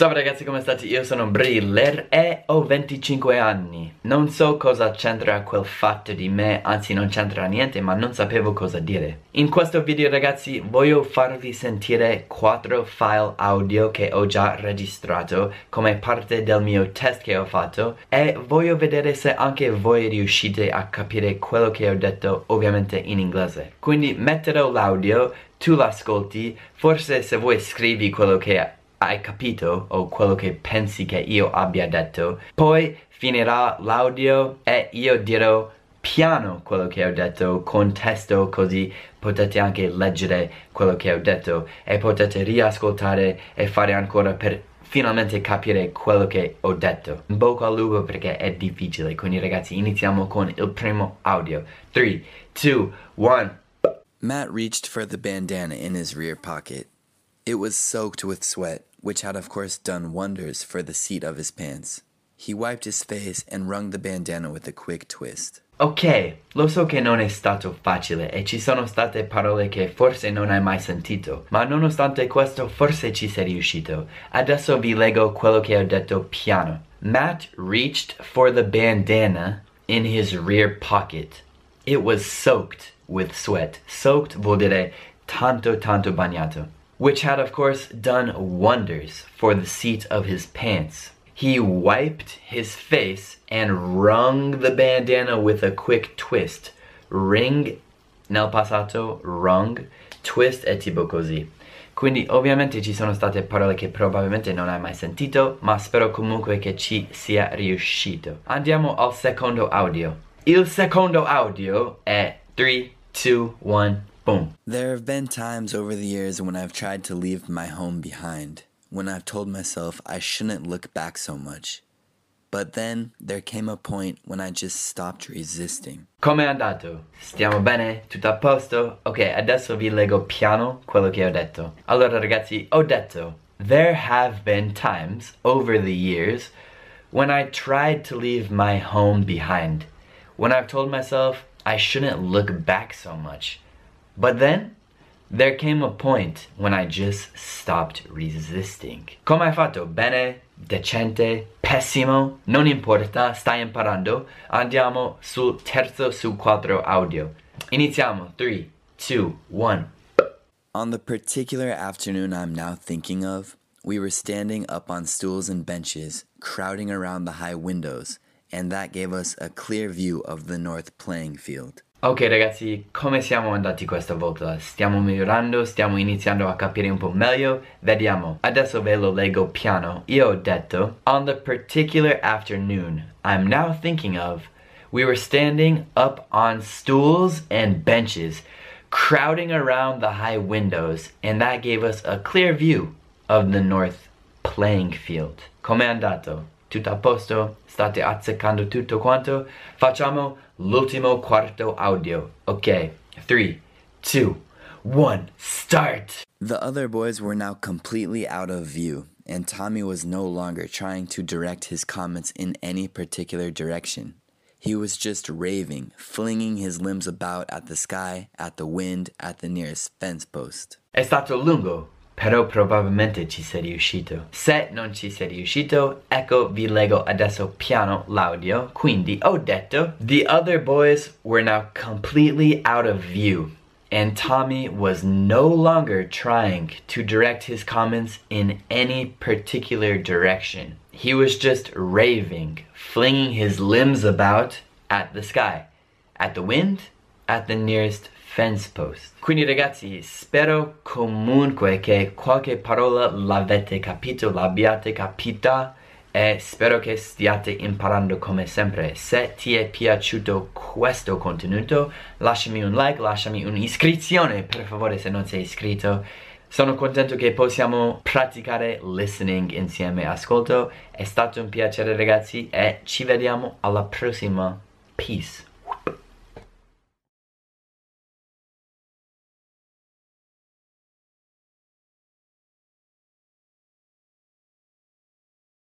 Salve ragazzi, come state? Io sono Briller e ho 25 anni. Non so cosa c'entra quel fatto di me, anzi non c'entra niente, ma non sapevo cosa dire. In questo video ragazzi voglio farvi sentire 4 file audio che ho già registrato come parte del mio test che ho fatto e voglio vedere se anche voi riuscite a capire quello che ho detto, ovviamente in inglese. Quindi metterò l'audio, tu l'ascolti, forse se vuoi scrivi quello che hai capito o quello che pensi che io abbia detto, poi finirà l'audio e io dirò piano quello che ho detto con testo, così potete anche leggere quello che ho detto e potete riascoltare e fare ancora per finalmente capire quello che ho detto. In bocca al lupo perché è difficile, quindi ragazzi iniziamo con il primo audio. 3, 2, 1. Matt reached for the bandana in his rear pocket. It was soaked with sweat, which had of course done wonders for the seat of his pants. He wiped his face and wrung the bandana with a quick twist. Ok, lo so che non è stato facile e ci sono state parole che forse non hai mai sentito, ma nonostante questo forse ci sei riuscito. Adesso vi leggo quello che ho detto piano. Matt reached for the bandana in his rear pocket. It was soaked with sweat. Soaked vuol dire tanto bagnato. Which had of course done wonders for the seat of his pants. He wiped his face and wrung the bandana with a quick twist. Wring nel passato, wrung, twist è tipo così. Quindi ovviamente ci sono state parole che probabilmente non hai mai sentito, ma spero comunque che ci sia riuscito. Andiamo al secondo audio. Il secondo audio è 3, 2, 1. Boom. There have been times over the years when I've tried to leave my home behind, when I've told myself I shouldn't look back so much. But then there came a point when I just stopped resisting. Come è andato? Stiamo bene? Tutto a posto? Ok, adesso vi leggo piano quello che ho detto. Allora ragazzi, ho detto there have been times over the years when I tried to leave my home behind, when I've told myself I shouldn't look back so much. But then, there came a point when I just stopped resisting. Come hai fatto? Bene? Decente? Pessimo? Non importa, stai imparando. Andiamo sul terzo su 4 audio. Iniziamo. 3, 2, 1. On the particular afternoon I'm now thinking of, we were standing up on stools and benches, crowding around the high windows, and that gave us a clear view of the north playing field. Ok ragazzi, come siamo andati questa volta? Stiamo migliorando, stiamo iniziando a capire un po' meglio. Vediamo, adesso ve lo leggo piano. Io ho detto on the particular afternoon I'm now thinking of, we were standing up on stools and benches, crowding around the high windows, and that gave us a clear view of the north playing field. Com'è andato? Tutto a posto? State azzeccando tutto quanto? Facciamo l'ultimo quarto audio. Ok, 3, 2, 1, start! The other boys were now completely out of view, and Tommy was no longer trying to direct his comments in any particular direction. He was just raving, flinging his limbs about at the sky, at the wind, at the nearest fence post. È stato lungo, però probabilmente ci sei riuscito. Se non ci sei riuscito, ecco vi leggo adesso piano l'audio. Quindi ho detto the other boys were now completely out of view, and Tommy was no longer trying to direct his comments in any particular direction. He was just raving, flinging his limbs about at the sky, at the wind, at the nearest fence post. Quindi ragazzi, spero comunque che qualche parola l'avete capito, l'abbiate capita e spero che stiate imparando come sempre. Se ti è piaciuto questo contenuto, lasciami un like, lasciami un'iscrizione per favore se non sei iscritto. Sono contento che possiamo praticare listening insieme. Ascolto, è stato un piacere ragazzi e ci vediamo alla prossima. Peace.